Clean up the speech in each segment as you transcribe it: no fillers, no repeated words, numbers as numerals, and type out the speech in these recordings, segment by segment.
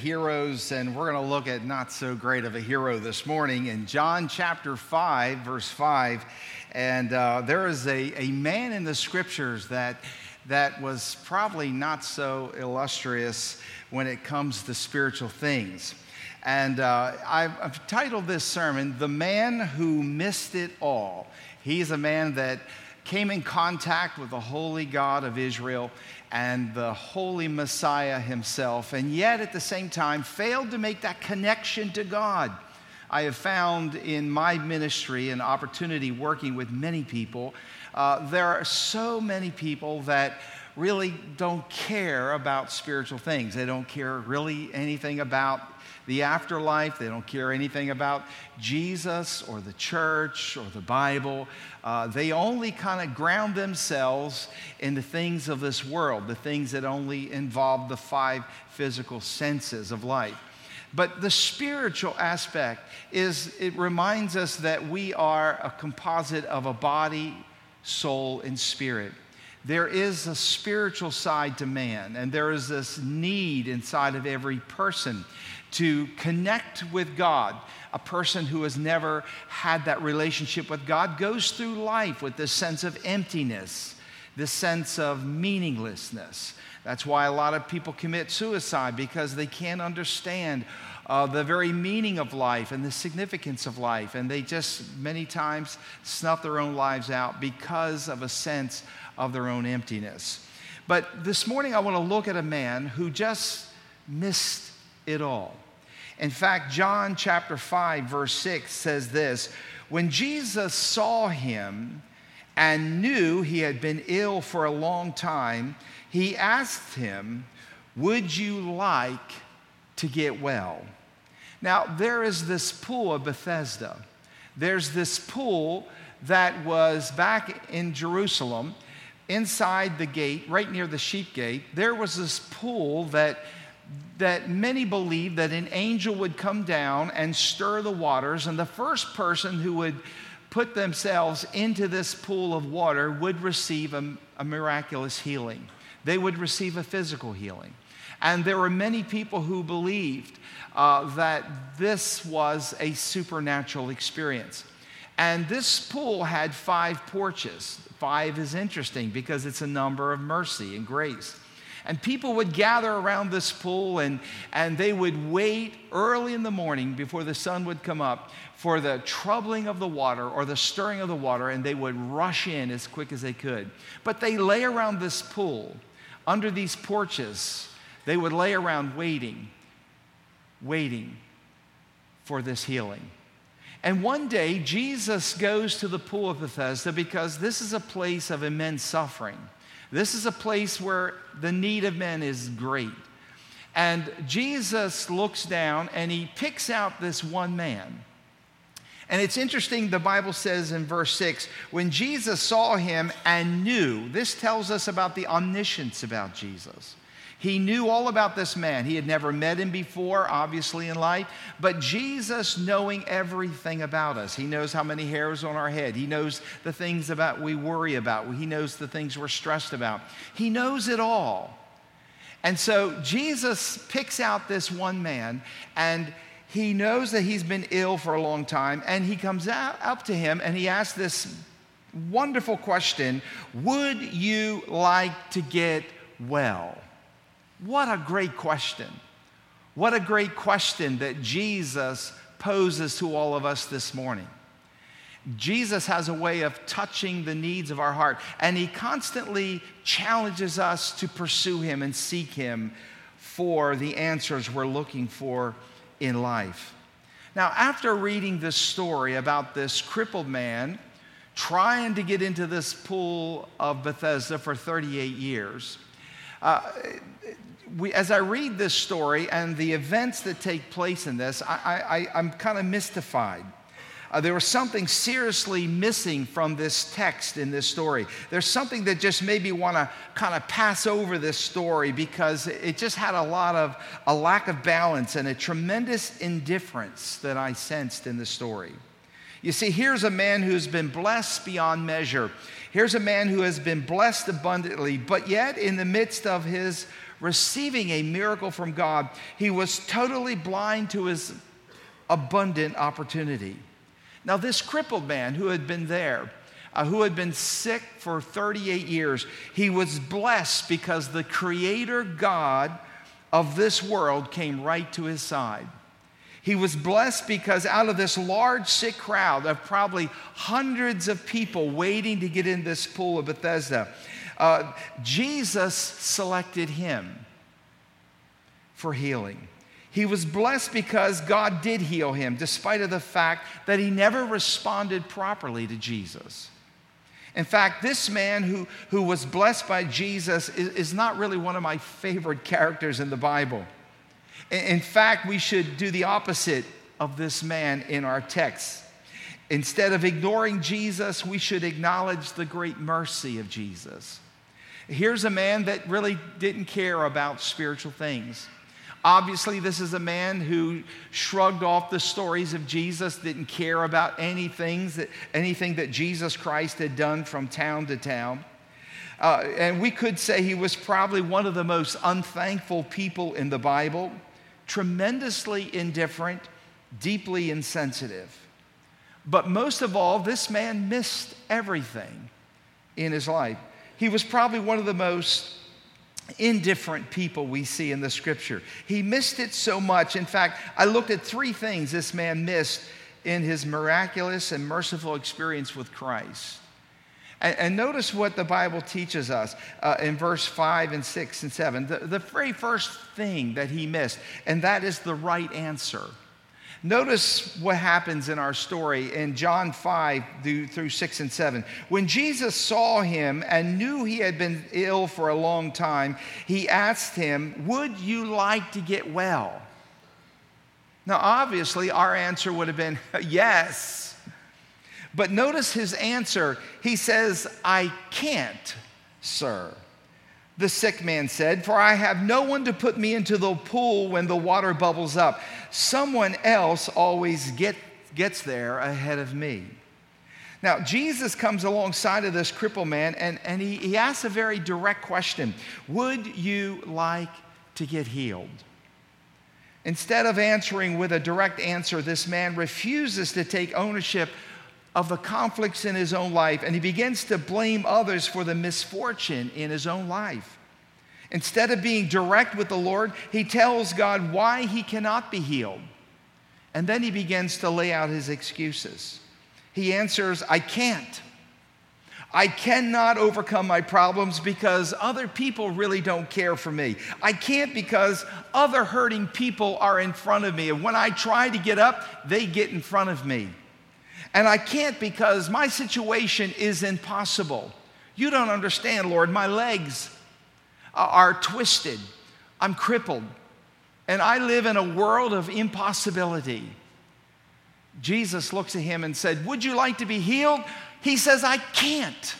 Heroes, and we're going to look at not so great of a hero this morning in John chapter 5, verse 5. And there is a man in the scriptures that was probably not so illustrious when it comes to spiritual things. And I've titled this sermon, "The Man Who Missed It All." He's a man that came in contact with the holy God of Israel and the holy Messiah himself, and yet at the same time failed to make that connection to God. I have found in my ministry and opportunity working with many people, there are so many people that really don't care about spiritual things. They don't care really anything about the afterlife. They don't care anything about Jesus or the church or the Bible. They only kind of ground themselves in the things of this world, the things that only involve the five physical senses of life. But the spiritual aspect it reminds us that we are a composite of a body, soul, and spirit. There is a spiritual side to man, and there is this need inside of every person to connect with God. A person who has never had that relationship with God goes through life with this sense of emptiness, this sense of meaninglessness. That's why a lot of people commit suicide, because they can't understand the very meaning of life and the significance of life. And they just many times snuff their own lives out because of a sense of their own emptiness. But this morning I want to look at a man who just missed it all. In fact, John chapter 5 verse 6 says this: "When Jesus saw him and knew he had been ill for a long time, he asked him, 'Would you like to get well?'" Now, there is this pool of Bethesda. There's this pool that was back in Jerusalem, inside the gate, right near the sheep gate. There was this pool that many believed that an angel would come down and stir the waters, and the first person who would put themselves into this pool of water would receive a miraculous healing. They would receive a physical healing. And there were many people who believed that this was a supernatural experience. And this pool had 5 porches. 5 is interesting because it's a number of mercy and grace. And people would gather around this pool, and they would wait early in the morning before the sun would come up for the troubling of the water or the stirring of the water, and they would rush in as quick as they could. But they lay around this pool, under these porches. They would lay around waiting for this healing. And one day, Jesus goes to the pool of Bethesda because this is a place of immense suffering. This is a place where the need of men is great. And Jesus looks down and he picks out this one man. And it's interesting, the Bible says in verse 6, when Jesus saw him and knew, this tells us about the omniscience about Jesus. He knew all about this man. He had never met him before, obviously, in life. But Jesus, knowing everything about us, he knows how many hairs on our head. He knows the things about we worry about. He knows the things we're stressed about. He knows it all. And so Jesus picks out this one man, and he knows that he's been ill for a long time. And he comes up to him, and he asks this wonderful question: "Would you like to get well?" What a great question. What a great question that Jesus poses to all of us this morning. Jesus has a way of touching the needs of our heart, and he constantly challenges us to pursue him and seek him for the answers we're looking for in life. Now, after reading this story about this crippled man trying to get into this pool of Bethesda for 38 years, as I read this story and the events that take place in this, I'm kind of mystified. There was something seriously missing from this text in this story. There's something that just made me want to kind of pass over this story because it just had a lack of balance and a tremendous indifference that I sensed in the story. You see, here's a man who's been blessed beyond measure. Here's a man who has been blessed abundantly, but yet in the midst of his receiving a miracle from God. He was totally blind to his abundant opportunity. Now, this crippled man who had been there, who had been sick for 38 years, he was blessed because the Creator God of this world came right to his side. He was blessed because out of this large sick crowd of probably hundreds of people waiting to get in this pool of Bethesda, Jesus selected him for healing. He was blessed because God did heal him, despite of the fact that he never responded properly to Jesus. In fact, this man who was blessed by Jesus is not really one of my favorite characters in the Bible. In fact, we should do the opposite of this man in our text. Instead of ignoring Jesus, we should acknowledge the great mercy of Jesus. Here's a man that really didn't care about spiritual things. Obviously, this is a man who shrugged off the stories of Jesus, didn't care about anything that Jesus Christ had done from town to town. And we could say he was probably one of the most unthankful people in the Bible, tremendously indifferent, deeply insensitive. But most of all, this man missed everything in his life. He was probably one of the most indifferent people we see in the scripture. He missed it so much. In fact, I looked at three things this man missed in his miraculous and merciful experience with Christ. And notice what the Bible teaches us in verse 5 and 6 and 7. The very first thing that he missed, and that is the right answer. Notice what happens in our story in John 5 through 6 and 7. When Jesus saw him and knew he had been ill for a long time, he asked him, "Would you like to get well?" Now, obviously, our answer would have been yes. But notice his answer. He says, "I can't, sir." The sick man said, "For I have no one to put me into the pool when the water bubbles up. Someone else always gets there ahead of me." Now, Jesus comes alongside of this crippled man, and he asks a very direct question. Would you like to get healed? Instead of answering with a direct answer, this man refuses to take ownership of the conflicts in his own life, and he begins to blame others for the misfortune in his own life. Instead of being direct with the Lord, he tells God why he cannot be healed, and then he begins to lay out his excuses. He answers, "I can't. I cannot overcome my problems because other people really don't care for me. I can't because other hurting people are in front of me, and when I try to get up, they get in front of me. And I can't because my situation is impossible. You don't understand, Lord. My legs are twisted. I'm crippled. And I live in a world of impossibility." Jesus looks at him and said, "Would you like to be healed?" He says, "I can't."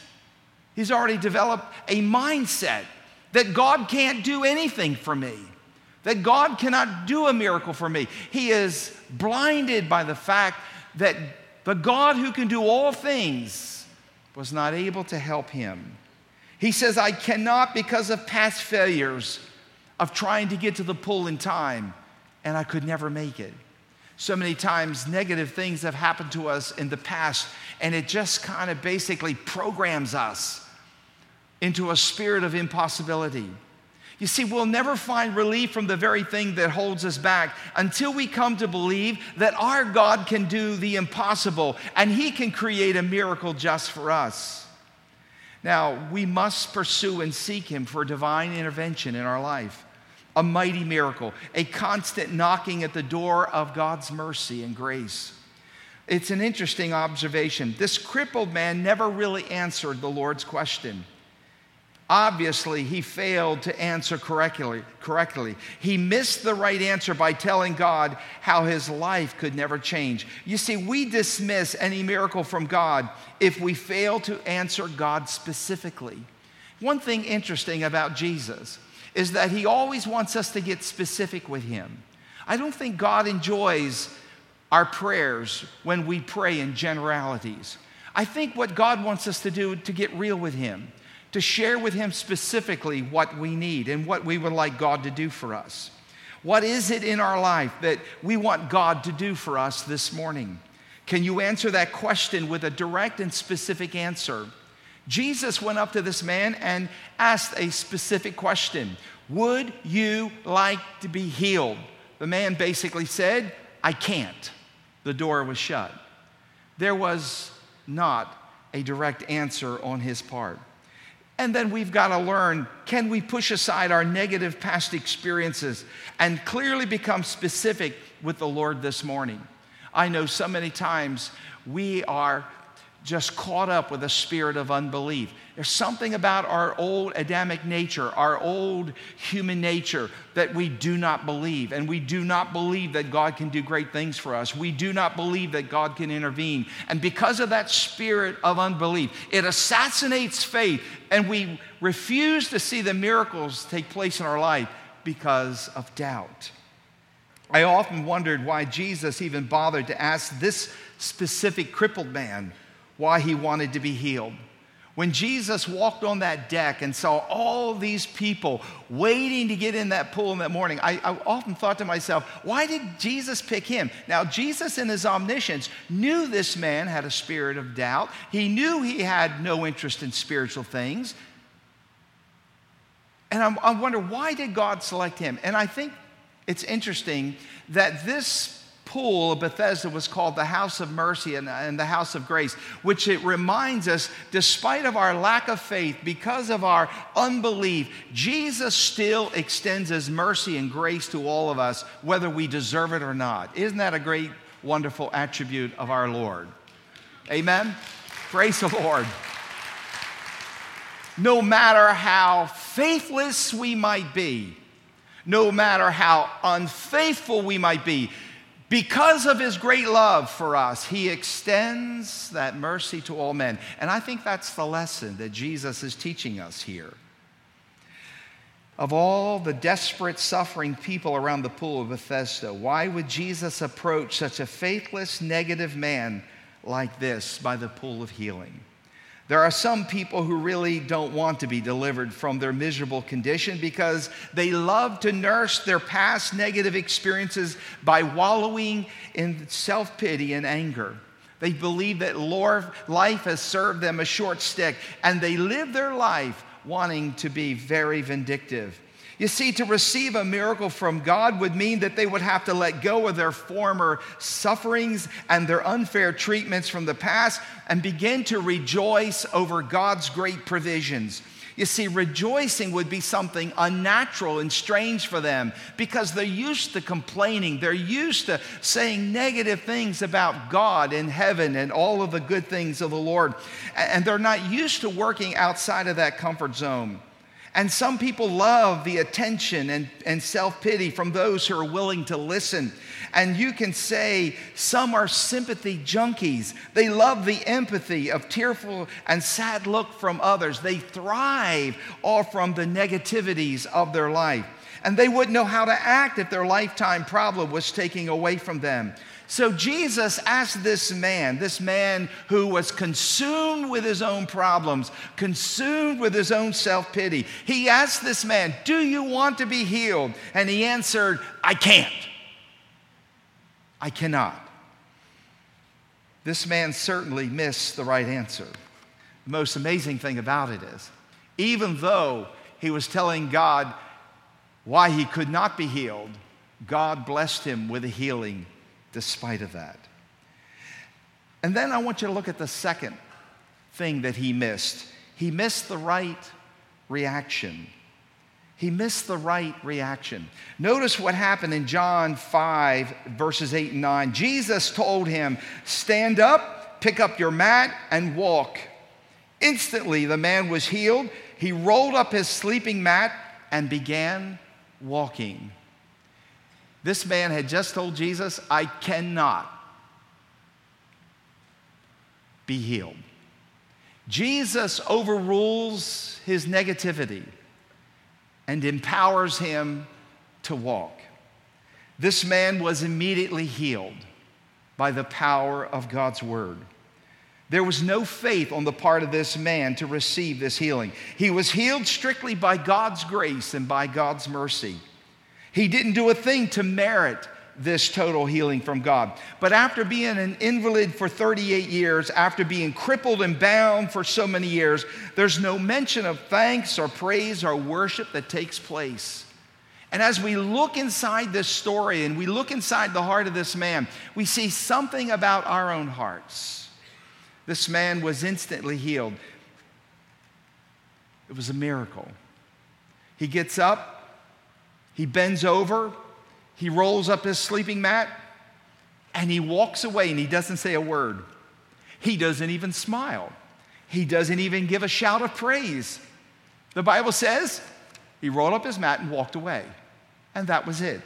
He's already developed a mindset that God can't do anything for me, that God cannot do a miracle for me. He is blinded by the fact that the God who can do all things was not able to help him. He says, "I cannot because of past failures of trying to get to the pool in time, and I could never make it." So many times negative things have happened to us in the past, and it just kind of basically programs us into a spirit of impossibility. You see, we'll never find relief from the very thing that holds us back until we come to believe that our God can do the impossible and He can create a miracle just for us. Now, we must pursue and seek Him for divine intervention in our life, a mighty miracle, a constant knocking at the door of God's mercy and grace. It's an interesting observation. This crippled man never really answered the Lord's question. Obviously, he failed to answer correctly. He missed the right answer by telling God how his life could never change. You see, we dismiss any miracle from God if we fail to answer God specifically. One thing interesting about Jesus is that he always wants us to get specific with him. I don't think God enjoys our prayers when we pray in generalities. I think what God wants us to do is to get real with him. to share with him specifically what we need and what we would like God to do for us. What is it in our life that we want God to do for us this morning? Can you answer that question with a direct and specific answer? Jesus went up to this man and asked a specific question. Would you like to be healed? The man basically said, I can't. The door was shut. There was not a direct answer on his part. And then we've got to learn, can we push aside our negative past experiences and clearly become specific with the Lord this morning? I know so many times we are just caught up with a spirit of unbelief. There's something about our old Adamic nature, our old human nature, that we do not believe. And we do not believe that God can do great things for us. We do not believe that God can intervene. And because of that spirit of unbelief, it assassinates faith. And we refuse to see the miracles take place in our life because of doubt. I often wondered why Jesus even bothered to ask this specific crippled man why he wanted to be healed. When Jesus walked on that deck and saw all these people waiting to get in that pool in that morning, I often thought to myself, why did Jesus pick him? Now, Jesus in his omniscience knew this man had a spirit of doubt. He knew he had no interest in spiritual things. And I wonder, why did God select him? And I think it's interesting that this pool of Bethesda was called the House of Mercy and the House of Grace, which it reminds us, despite of our lack of faith, because of our unbelief, Jesus still extends his mercy and grace to all of us, whether we deserve it or not. Isn't that a great, wonderful attribute of our Lord? Amen? Praise the Lord. No matter how faithless we might be, no matter how unfaithful we might be, because of his great love for us, he extends that mercy to all men. And I think that's the lesson that Jesus is teaching us here. Of all the desperate, suffering people around the pool of Bethesda, why would Jesus approach such a faithless, negative man like this by the pool of healing? There are some people who really don't want to be delivered from their miserable condition because they love to nurse their past negative experiences by wallowing in self-pity and anger. They believe that life has served them a short stick, and they live their life wanting to be very vindictive. You see, to receive a miracle from God would mean that they would have to let go of their former sufferings and their unfair treatments from the past and begin to rejoice over God's great provisions. You see, rejoicing would be something unnatural and strange for them because they're used to complaining. They're used to saying negative things about God and heaven and all of the good things of the Lord. And they're not used to working outside of that comfort zone. And some people love the attention and self-pity from those who are willing to listen. And you can say some are sympathy junkies. They love the empathy of tearful and sad look from others. They thrive all from the negativities of their life. And they wouldn't know how to act if their lifetime problem was taken away from them. So Jesus asked this man who was consumed with his own problems, consumed with his own self-pity. He asked this man, do you want to be healed? And he answered, I can't. I cannot. This man certainly missed the right answer. The most amazing thing about it is, even though he was telling God why he could not be healed, God blessed him with a healing despite of that. And then I want you to look at the second thing that he missed. He missed the right reaction. He missed the right reaction. Notice what happened in John 5, verses 8 and 9. Jesus told him, stand up, pick up your mat, and walk. Instantly, the man was healed. He rolled up his sleeping mat and began walking. This man had just told Jesus, I cannot be healed. Jesus overrules his negativity and empowers him to walk. This man was immediately healed by the power of God's word. There was no faith on the part of this man to receive this healing. He was healed strictly by God's grace and by God's mercy. He didn't do a thing to merit this total healing from God. But after being an invalid for 38 years, after being crippled and bound for so many years, there's no mention of thanks or praise or worship that takes place. And as we look inside this story and we look inside the heart of this man, we see something about our own hearts. This man was instantly healed. It was a miracle. He gets up, he bends over, he rolls up his sleeping mat, and he walks away, and he doesn't say a word. He doesn't even smile. He doesn't even give a shout of praise. The Bible says he rolled up his mat and walked away, and that was it.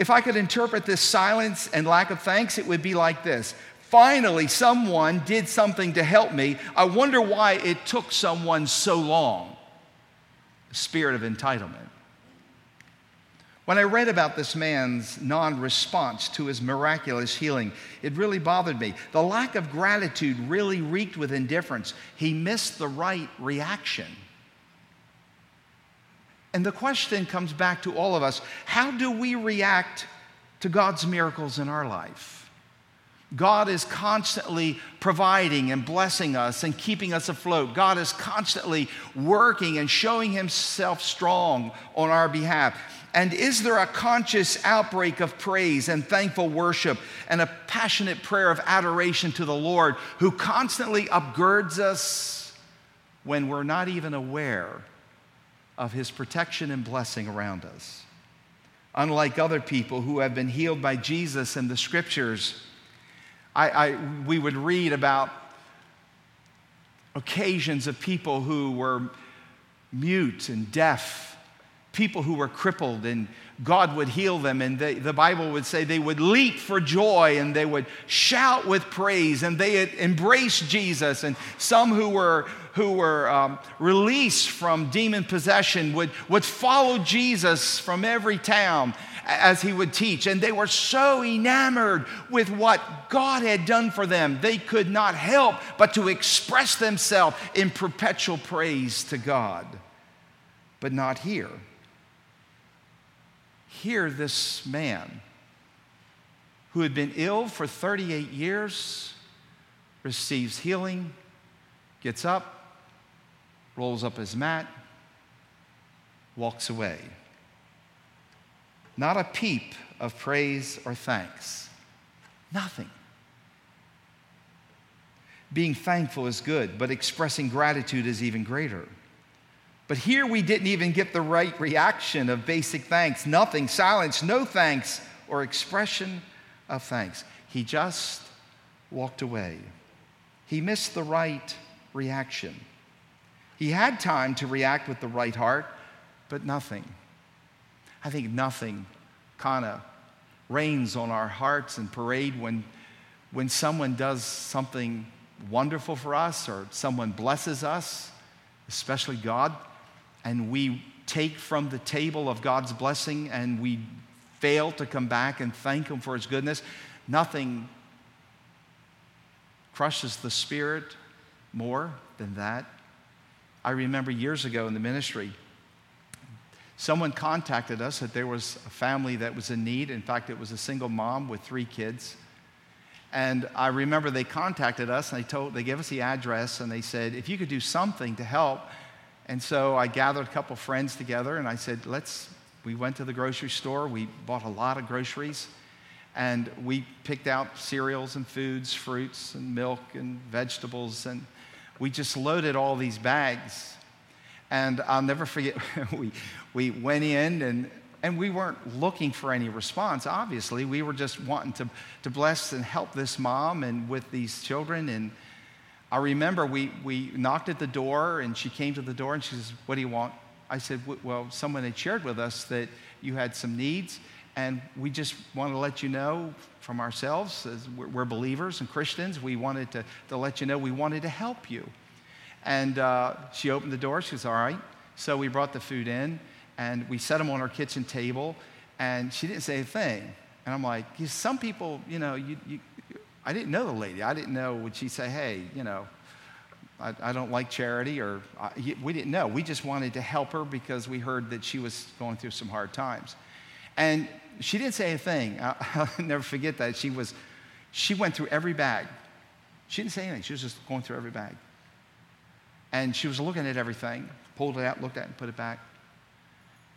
If I could interpret this silence and lack of thanks, it would be like this. Finally, someone did something to help me. I wonder why it took someone so long. A spirit of entitlement. When I read about this man's non-response to his miraculous healing, it really bothered me. The lack of gratitude really reeked with indifference. He missed the right reaction. And the question comes back to all of us. How do we react to God's miracles in our life? God is constantly providing and blessing us and keeping us afloat. God is constantly working and showing himself strong on our behalf. And is there a conscious outbreak of praise and thankful worship and a passionate prayer of adoration to the Lord who constantly upgirds us when we're not even aware of his protection and blessing around us? Unlike other people who have been healed by Jesus and the scriptures, we would read about occasions of people who were mute and deaf, people who were crippled, and God would heal them, and the Bible would say they would leap for joy, and they would shout with praise, and they had embraced Jesus, and some who were released from demon possession would follow Jesus from every town as he would teach. And they were so enamored with what God had done for them, they could not help but to express themselves in perpetual praise to God. But not here. Here, this man who had been ill for 38 years receives healing, gets up, rolls up his mat, walks away. Not a peep of praise or thanks. Nothing. Being thankful is good, but expressing gratitude is even greater. But here we didn't even get the right reaction of basic thanks. Nothing, silence, no thanks, or expression of thanks. He just walked away. He missed the right reaction. He had time to react with the right heart, but nothing. I think nothing kind of rains on our hearts and parade when someone does something wonderful for us or someone blesses us, especially God, and we take from the table of God's blessing and we fail to come back and thank him for his goodness. Nothing crushes the spirit more than that. I remember years ago in the ministry, someone contacted us that there was a family that was in need. In fact, it was a single mom with 3 kids. And I remember they contacted us, and they gave us the address, and they said, if you could do something to help. And so I gathered a couple friends together, and I said, we went to the grocery store. We bought a lot of groceries, and we picked out cereals and foods, fruits and milk and vegetables, and we just loaded all these bags. And I'll never forget, we went in, and we weren't looking for any response, obviously. We were just wanting to bless and help this mom and with these children. And I remember we knocked at the door, and she came to the door, and she says, what do you want? I said, well, someone had shared with us that you had some needs, and we just want to let you know from ourselves, as we're believers and Christians, we wanted to let you know we wanted to help you. And she opened the door. She was all right. So we brought the food in, and we set them on our kitchen table, and she didn't say a thing. And I'm like, some people, you know, I didn't know the lady. I didn't know, would she say, hey, you know, I don't like charity, or we didn't know. We just wanted to help her because we heard that she was going through some hard times. And she didn't say a thing. I'll never forget that. She went through every bag. She didn't say anything. She was just going through every bag. And she was looking at everything, pulled it out, looked at it, and put it back.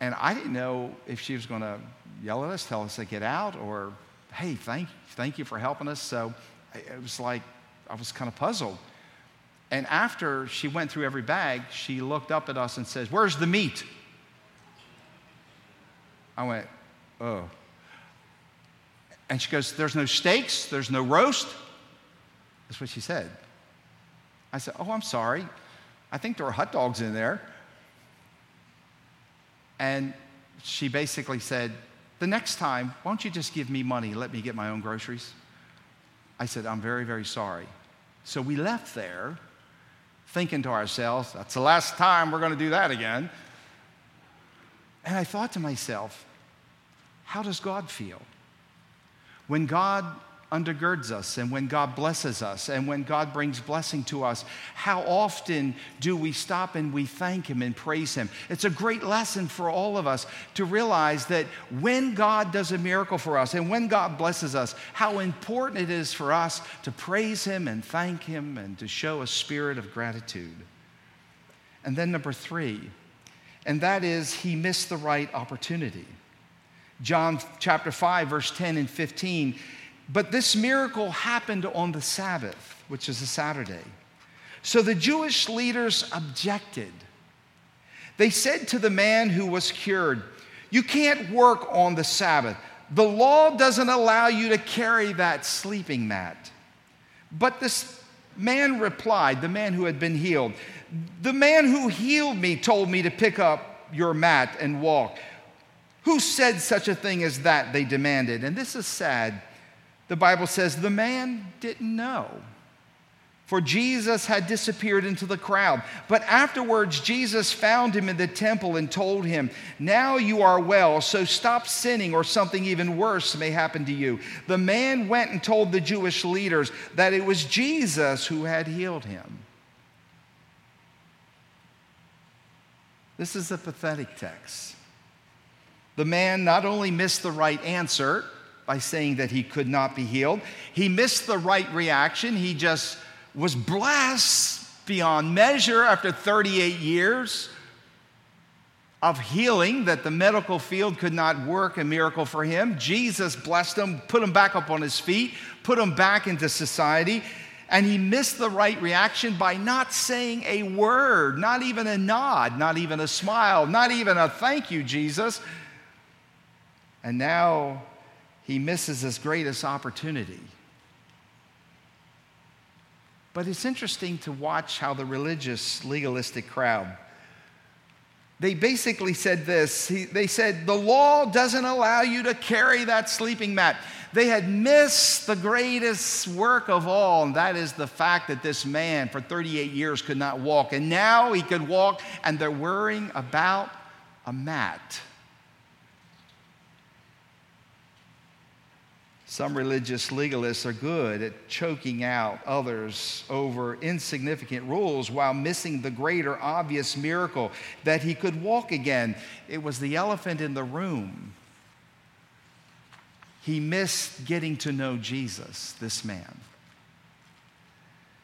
And I didn't know if she was going to yell at us, tell us to get out, or, hey, thank you for helping us. So it was like I was kind of puzzled. And after she went through every bag, she looked up at us and says, where's the meat? I went, oh. And she goes, there's no steaks, there's no roast. That's what she said. I said, oh, I'm sorry. I think there were hot dogs in there. And she basically said, the next time, why don't you just give me money? Let me get my own groceries. I said, I'm very, very sorry. So we left there thinking to ourselves, that's the last time we're going to do that again. And I thought to myself, how does God feel? When God undergirds us, and when God blesses us, and when God brings blessing to us, how often do we stop and we thank Him and praise Him? It's a great lesson for all of us to realize that when God does a miracle for us and when God blesses us, how important it is for us to praise Him and thank Him and to show a spirit of gratitude. And then number 3, and that is he missed the right opportunity. John chapter 5, verse 10 and 15, but this miracle happened on the Sabbath, which is a Saturday. So the Jewish leaders objected. They said to the man who was cured, you can't work on the Sabbath. The law doesn't allow you to carry that sleeping mat. But this man replied, the man who had been healed, the man who healed me told me to pick up your mat and walk. Who said such a thing as that? They demanded. And this is sad. The Bible says the man didn't know, for Jesus had disappeared into the crowd. But afterwards, Jesus found him in the temple and told him, now you are well, so stop sinning, or something even worse may happen to you. The man went and told the Jewish leaders that it was Jesus who had healed him. This is a pathetic text. The man not only missed the right answer by saying that he could not be healed, he missed the right reaction. He just was blessed beyond measure after 38 years of healing that the medical field could not work a miracle for him. Jesus blessed him, put him back up on his feet, put him back into society, and he missed the right reaction by not saying a word, not even a nod, not even a smile, not even a thank you, Jesus. And now he misses his greatest opportunity. But it's interesting to watch how the religious, legalistic crowd, they basically said this. They said, the law doesn't allow you to carry that sleeping mat. They had missed the greatest work of all, and that is the fact that this man for 38 years could not walk. And now he could walk, and they're worrying about a mat. Some religious legalists are good at choking out others over insignificant rules while missing the greater obvious miracle that he could walk again. It was the elephant in the room. He missed getting to know Jesus, this man.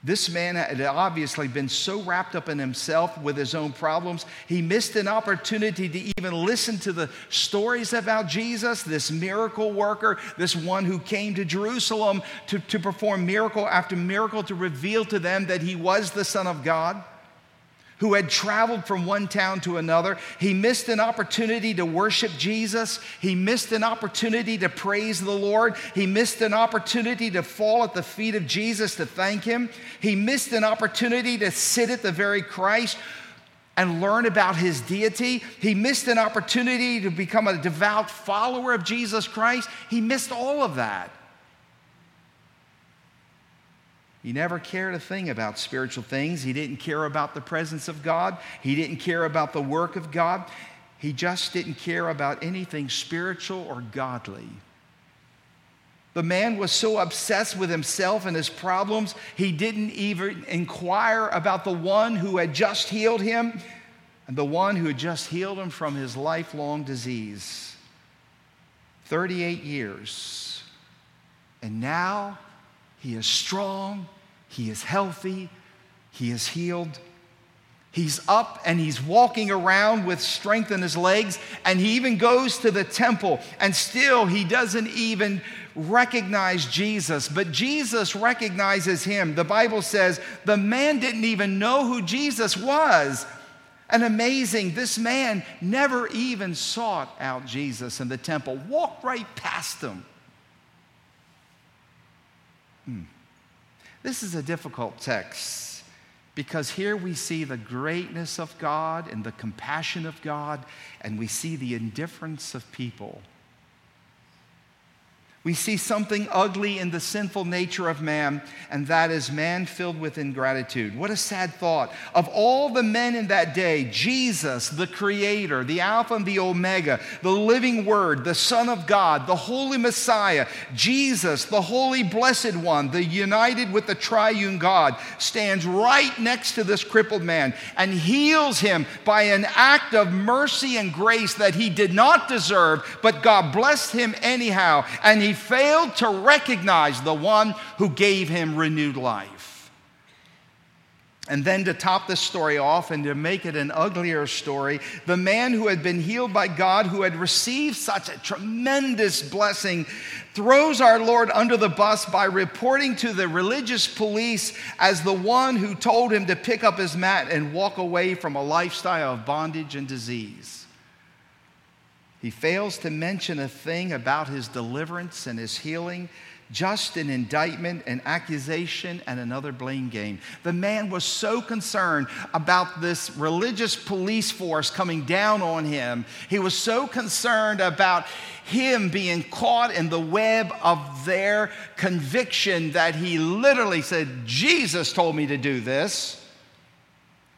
This man had obviously been so wrapped up in himself with his own problems, he missed an opportunity to even listen to the stories about Jesus, this miracle worker, this one who came to Jerusalem to perform miracle after miracle to reveal to them that he was the Son of God, who had traveled from one town to another. He missed an opportunity to worship Jesus. He missed an opportunity to praise the Lord. He missed an opportunity to fall at the feet of Jesus to thank him. He missed an opportunity to sit at the very Christ and learn about his deity. He missed an opportunity to become a devout follower of Jesus Christ. He missed all of that. He never cared a thing about spiritual things. He didn't care about the presence of God. He didn't care about the work of God. He just didn't care about anything spiritual or godly. The man was so obsessed with himself and his problems, he didn't even inquire about the one who had just healed him and the one who had just healed him from his lifelong disease. 38 years. And now he is strong, he is healthy, he is healed. He's up and he's walking around with strength in his legs, and he even goes to the temple, and still he doesn't even recognize Jesus. But Jesus recognizes him. The Bible says the man didn't even know who Jesus was. And amazing, this man never even sought out Jesus in the temple, walked right past him. This is a difficult text, because here we see the greatness of God and the compassion of God, and we see the indifference of people. We see something ugly in the sinful nature of man, and that is man filled with ingratitude. What a sad thought. Of all the men in that day, Jesus, the Creator, the Alpha and the Omega, the living Word, the Son of God, the Holy Messiah, Jesus, the Holy Blessed One, the united with the triune God, stands right next to this crippled man and heals him by an act of mercy and grace that he did not deserve, but God blessed him anyhow, and he failed to recognize the one who gave him renewed life. And then to top this story off and to make it an uglier story, the man who had been healed by God, who had received such a tremendous blessing, throws our Lord under the bus by reporting to the religious police as the one who told him to pick up his mat and walk away from a lifestyle of bondage and disease. He fails to mention a thing about his deliverance and his healing, just an indictment, an accusation, and another blame game. The man was so concerned about this religious police force coming down on him. He was so concerned about him being caught in the web of their conviction that he literally said, "Jesus told me to do this."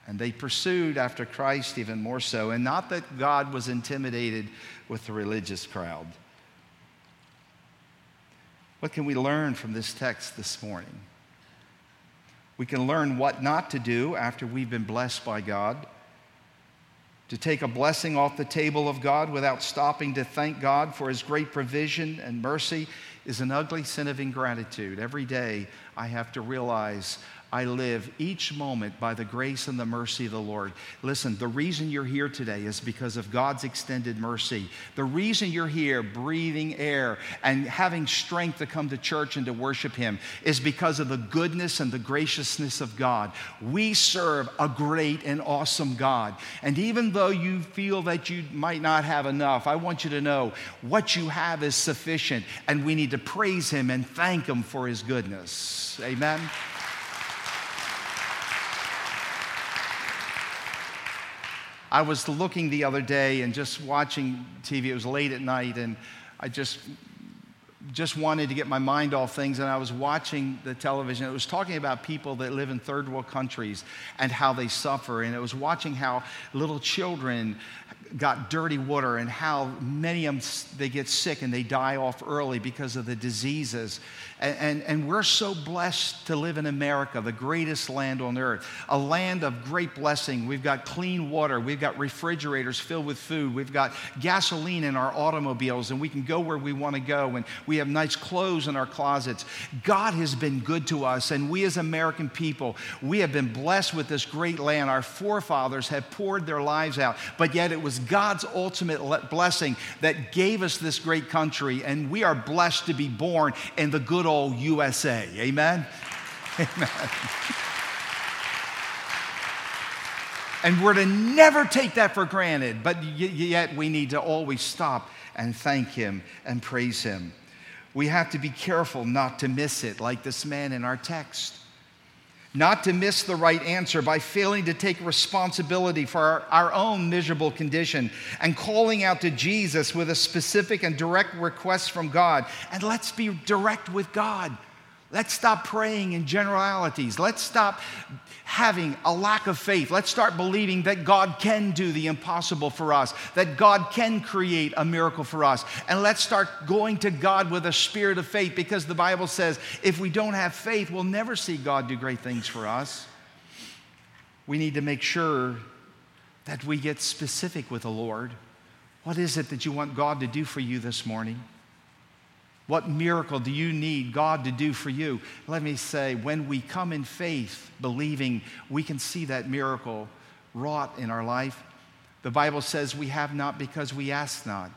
And they pursued after Christ even more so. And not that God was intimidated with the religious crowd. What can we learn from this text this morning? We can learn what not to do after we've been blessed by God. To take a blessing off the table of God without stopping to thank God for his great provision and mercy is an ugly sin of ingratitude. Every day I have to realize I live each moment by the grace and the mercy of the Lord. Listen, the reason you're here today is because of God's extended mercy. The reason you're here breathing air and having strength to come to church and to worship him is because of the goodness and the graciousness of God. We serve a great and awesome God. And even though you feel that you might not have enough, I want you to know what you have is sufficient, and we need to praise him and thank him for his goodness. Amen. I was looking the other day and just watching TV. It was late at night, and I just wanted to get my mind off things, and I was watching the television. It was talking about people that live in third world countries and how they suffer, and it was watching how little children got dirty water and how many of them, they get sick and they die off early because of the diseases. And we're so blessed to live in America, the greatest land on earth, a land of great blessing. We've got clean water. We've got refrigerators filled with food. We've got gasoline in our automobiles, and we can go where we want to go, and we have nice clothes in our closets. God has been good to us, and we as American people, we have been blessed with this great land. Our forefathers have poured their lives out, but yet it was God's ultimate blessing that gave us this great country, and we are blessed to be born in the good old USA. Amen? Amen. And we're to never take that for granted, but yet we need to always stop and thank him and praise him. We have to be careful not to miss it, like this man in our text. Not to miss the right answer by failing to take responsibility for our own miserable condition and calling out to Jesus with a specific and direct request from God. And let's be direct with God. Let's stop praying in generalities. Let's stop having a lack of faith. Let's start believing that God can do the impossible for us, that God can create a miracle for us. And let's start going to God with a spirit of faith, because the Bible says if we don't have faith, we'll never see God do great things for us. We need to make sure that we get specific with the Lord. What is it that you want God to do for you this morning? What miracle do you need God to do for you? Let me say, when we come in faith, believing, we can see that miracle wrought in our life. The Bible says we have not because we ask not.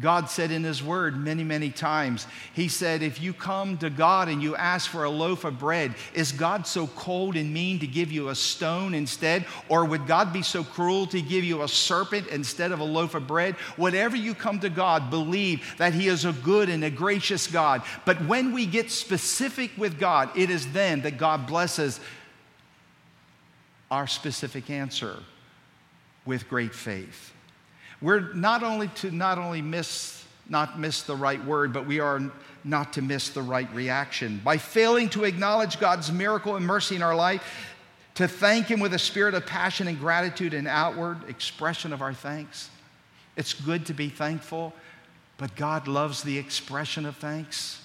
God said in His Word many, many times, He said, if you come to God and you ask for a loaf of bread, is God so cold and mean to give you a stone instead? Or would God be so cruel to give you a serpent instead of a loaf of bread? Whatever you come to God, believe that He is a good and a gracious God. But when we get specific with God, it is then that God blesses our specific answer with great faith. We're not only to not miss the right word, but we are not to miss the right reaction. By failing to acknowledge God's miracle and mercy in our life, to thank Him with a spirit of passion and gratitude and outward expression of our thanks. It's good to be thankful, but God loves the expression of thanks.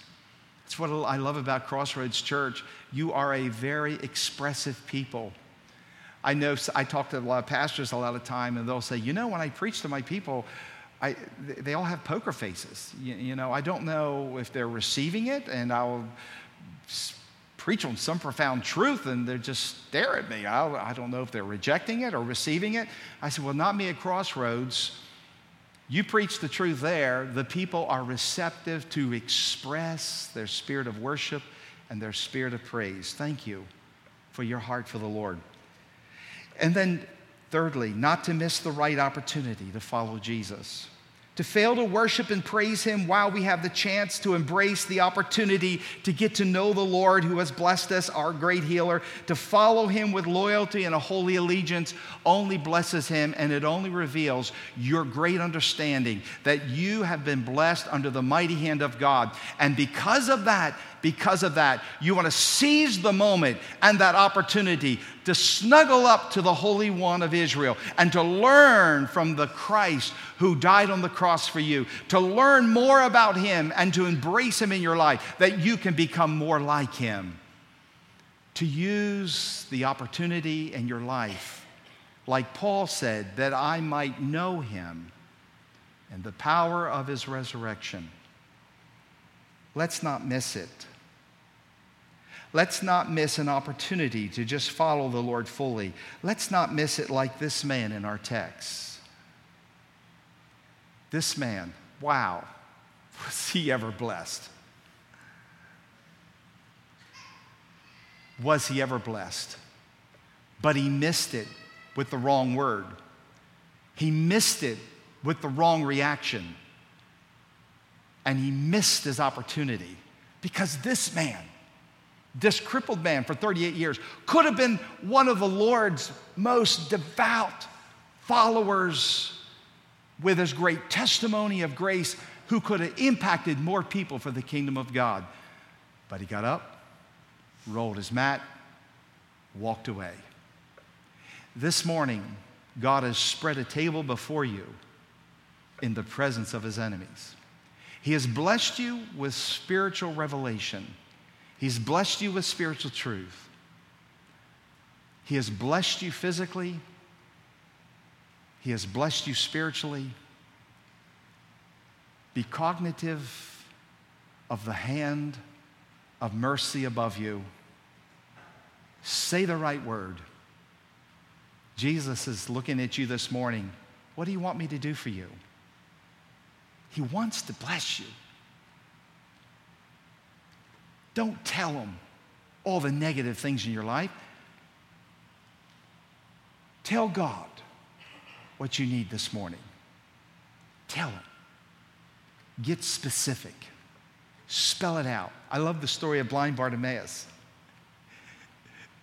That's what I love about Crossroads Church. You are a very expressive people. I know I talk to a lot of pastors a lot of time, and they'll say, you know, when I preach to my people, they all have poker faces. You know, I don't know if they're receiving it, and I'll preach on some profound truth, and they just stare at me. I don't know if they're rejecting it or receiving it. I said, well, not me at Crossroads. You preach the truth there. The people are receptive to express their spirit of worship and their spirit of praise. Thank you for your heart for the Lord. And then thirdly, not to miss the right opportunity to follow Jesus. To fail to worship and praise Him while we have the chance to embrace the opportunity to get to know the Lord who has blessed us, our great healer. To follow Him with loyalty and a holy allegiance only blesses Him, and it only reveals your great understanding that you have been blessed under the mighty hand of God. And because of that, you want to seize the moment and that opportunity to snuggle up to the Holy One of Israel and to learn from the Christ who died on the cross for you, to learn more about Him and to embrace Him in your life, that you can become more like Him. To use the opportunity in your life, like Paul said, that I might know Him and the power of His resurrection. Let's not miss it. Let's not miss an opportunity to just follow the Lord fully. Let's not miss it like this man in our text. This man, wow, was he ever blessed? Was he ever blessed? But he missed it with the wrong word. He missed it with the wrong reaction. And he missed his opportunity, because this man, this crippled man for 38 years, could have been one of the Lord's most devout followers with his great testimony of grace, who could have impacted more people for the kingdom of God. But he got up, rolled his mat, walked away. This morning, God has spread a table before you in the presence of His enemies. He has blessed you with spiritual revelation. He's blessed you with spiritual truth. He has blessed you physically. He has blessed you spiritually. Be cognitive of the hand of mercy above you. Say the right word. Jesus is looking at you this morning. What do you want me to do for you? He wants to bless you. Don't tell Him all the negative things in your life. Tell God what you need this morning. Tell Him. Get specific. Spell it out. I love the story of blind Bartimaeus.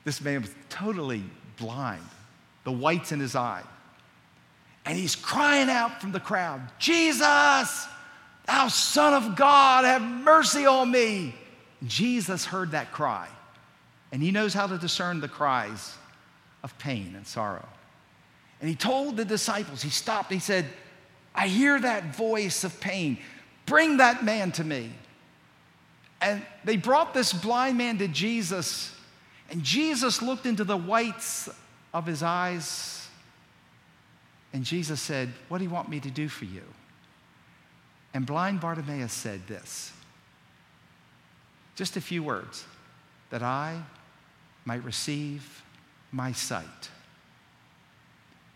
This man was totally blind, the whites in his eye. And he's crying out from the crowd, Jesus, thou Son of God, have mercy on me. Jesus heard that cry, and he knows how to discern the cries of pain and sorrow. And he told the disciples, he stopped, he said, I hear that voice of pain. Bring that man to me. And they brought this blind man to Jesus, and Jesus looked into the whites of his eyes, and Jesus said, what do you want me to do for you? And blind Bartimaeus said this, just a few words, that I might receive my sight.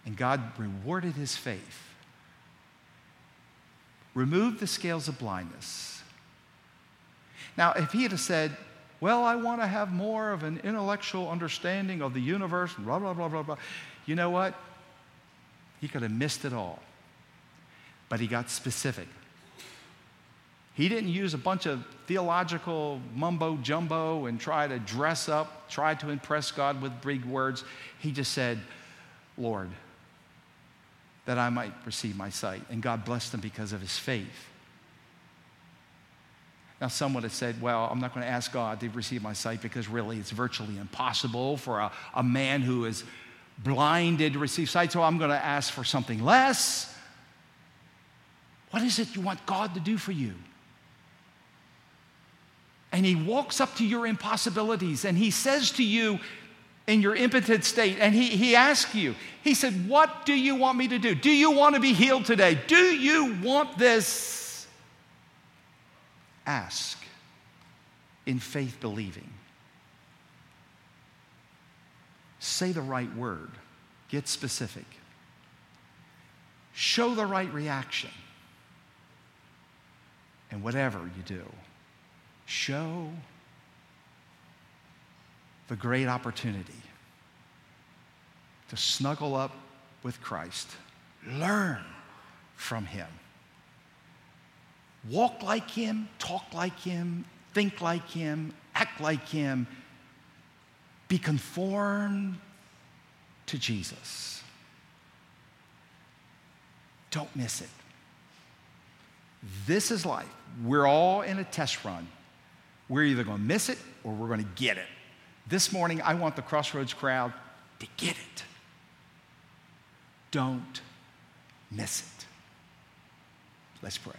And God rewarded his faith, removed the scales of blindness. Now, if he had said, well, I want to have more of an intellectual understanding of the universe, blah, blah, blah, blah, blah, you know what? He could have missed it all. But he got specific. He didn't use a bunch of theological mumbo-jumbo and try to dress up, try to impress God with big words. He just said, Lord, that I might receive my sight. And God blessed him because of his faith. Now, someone had said, well, I'm not going to ask God to receive my sight because really it's virtually impossible for a man who is blinded to receive sight, so I'm going to ask for something less. What is it you want God to do for you? And he walks up to your impossibilities and he says to you, in your impotent state, and he asked you, he said, what do you want me to do? Do you want to be healed today? Do you want this? Ask in faith believing. Say the right word. Get specific. Show the right reaction. And whatever you do, show the great opportunity to snuggle up with Christ. Learn from him. Walk like him, talk like him, think like him, act like him. Be conformed to Jesus. Don't miss it. This is life. We're all in a test run. We're either going to miss it or we're going to get it. This morning, I want the Crossroads crowd to get it. Don't miss it. Let's pray.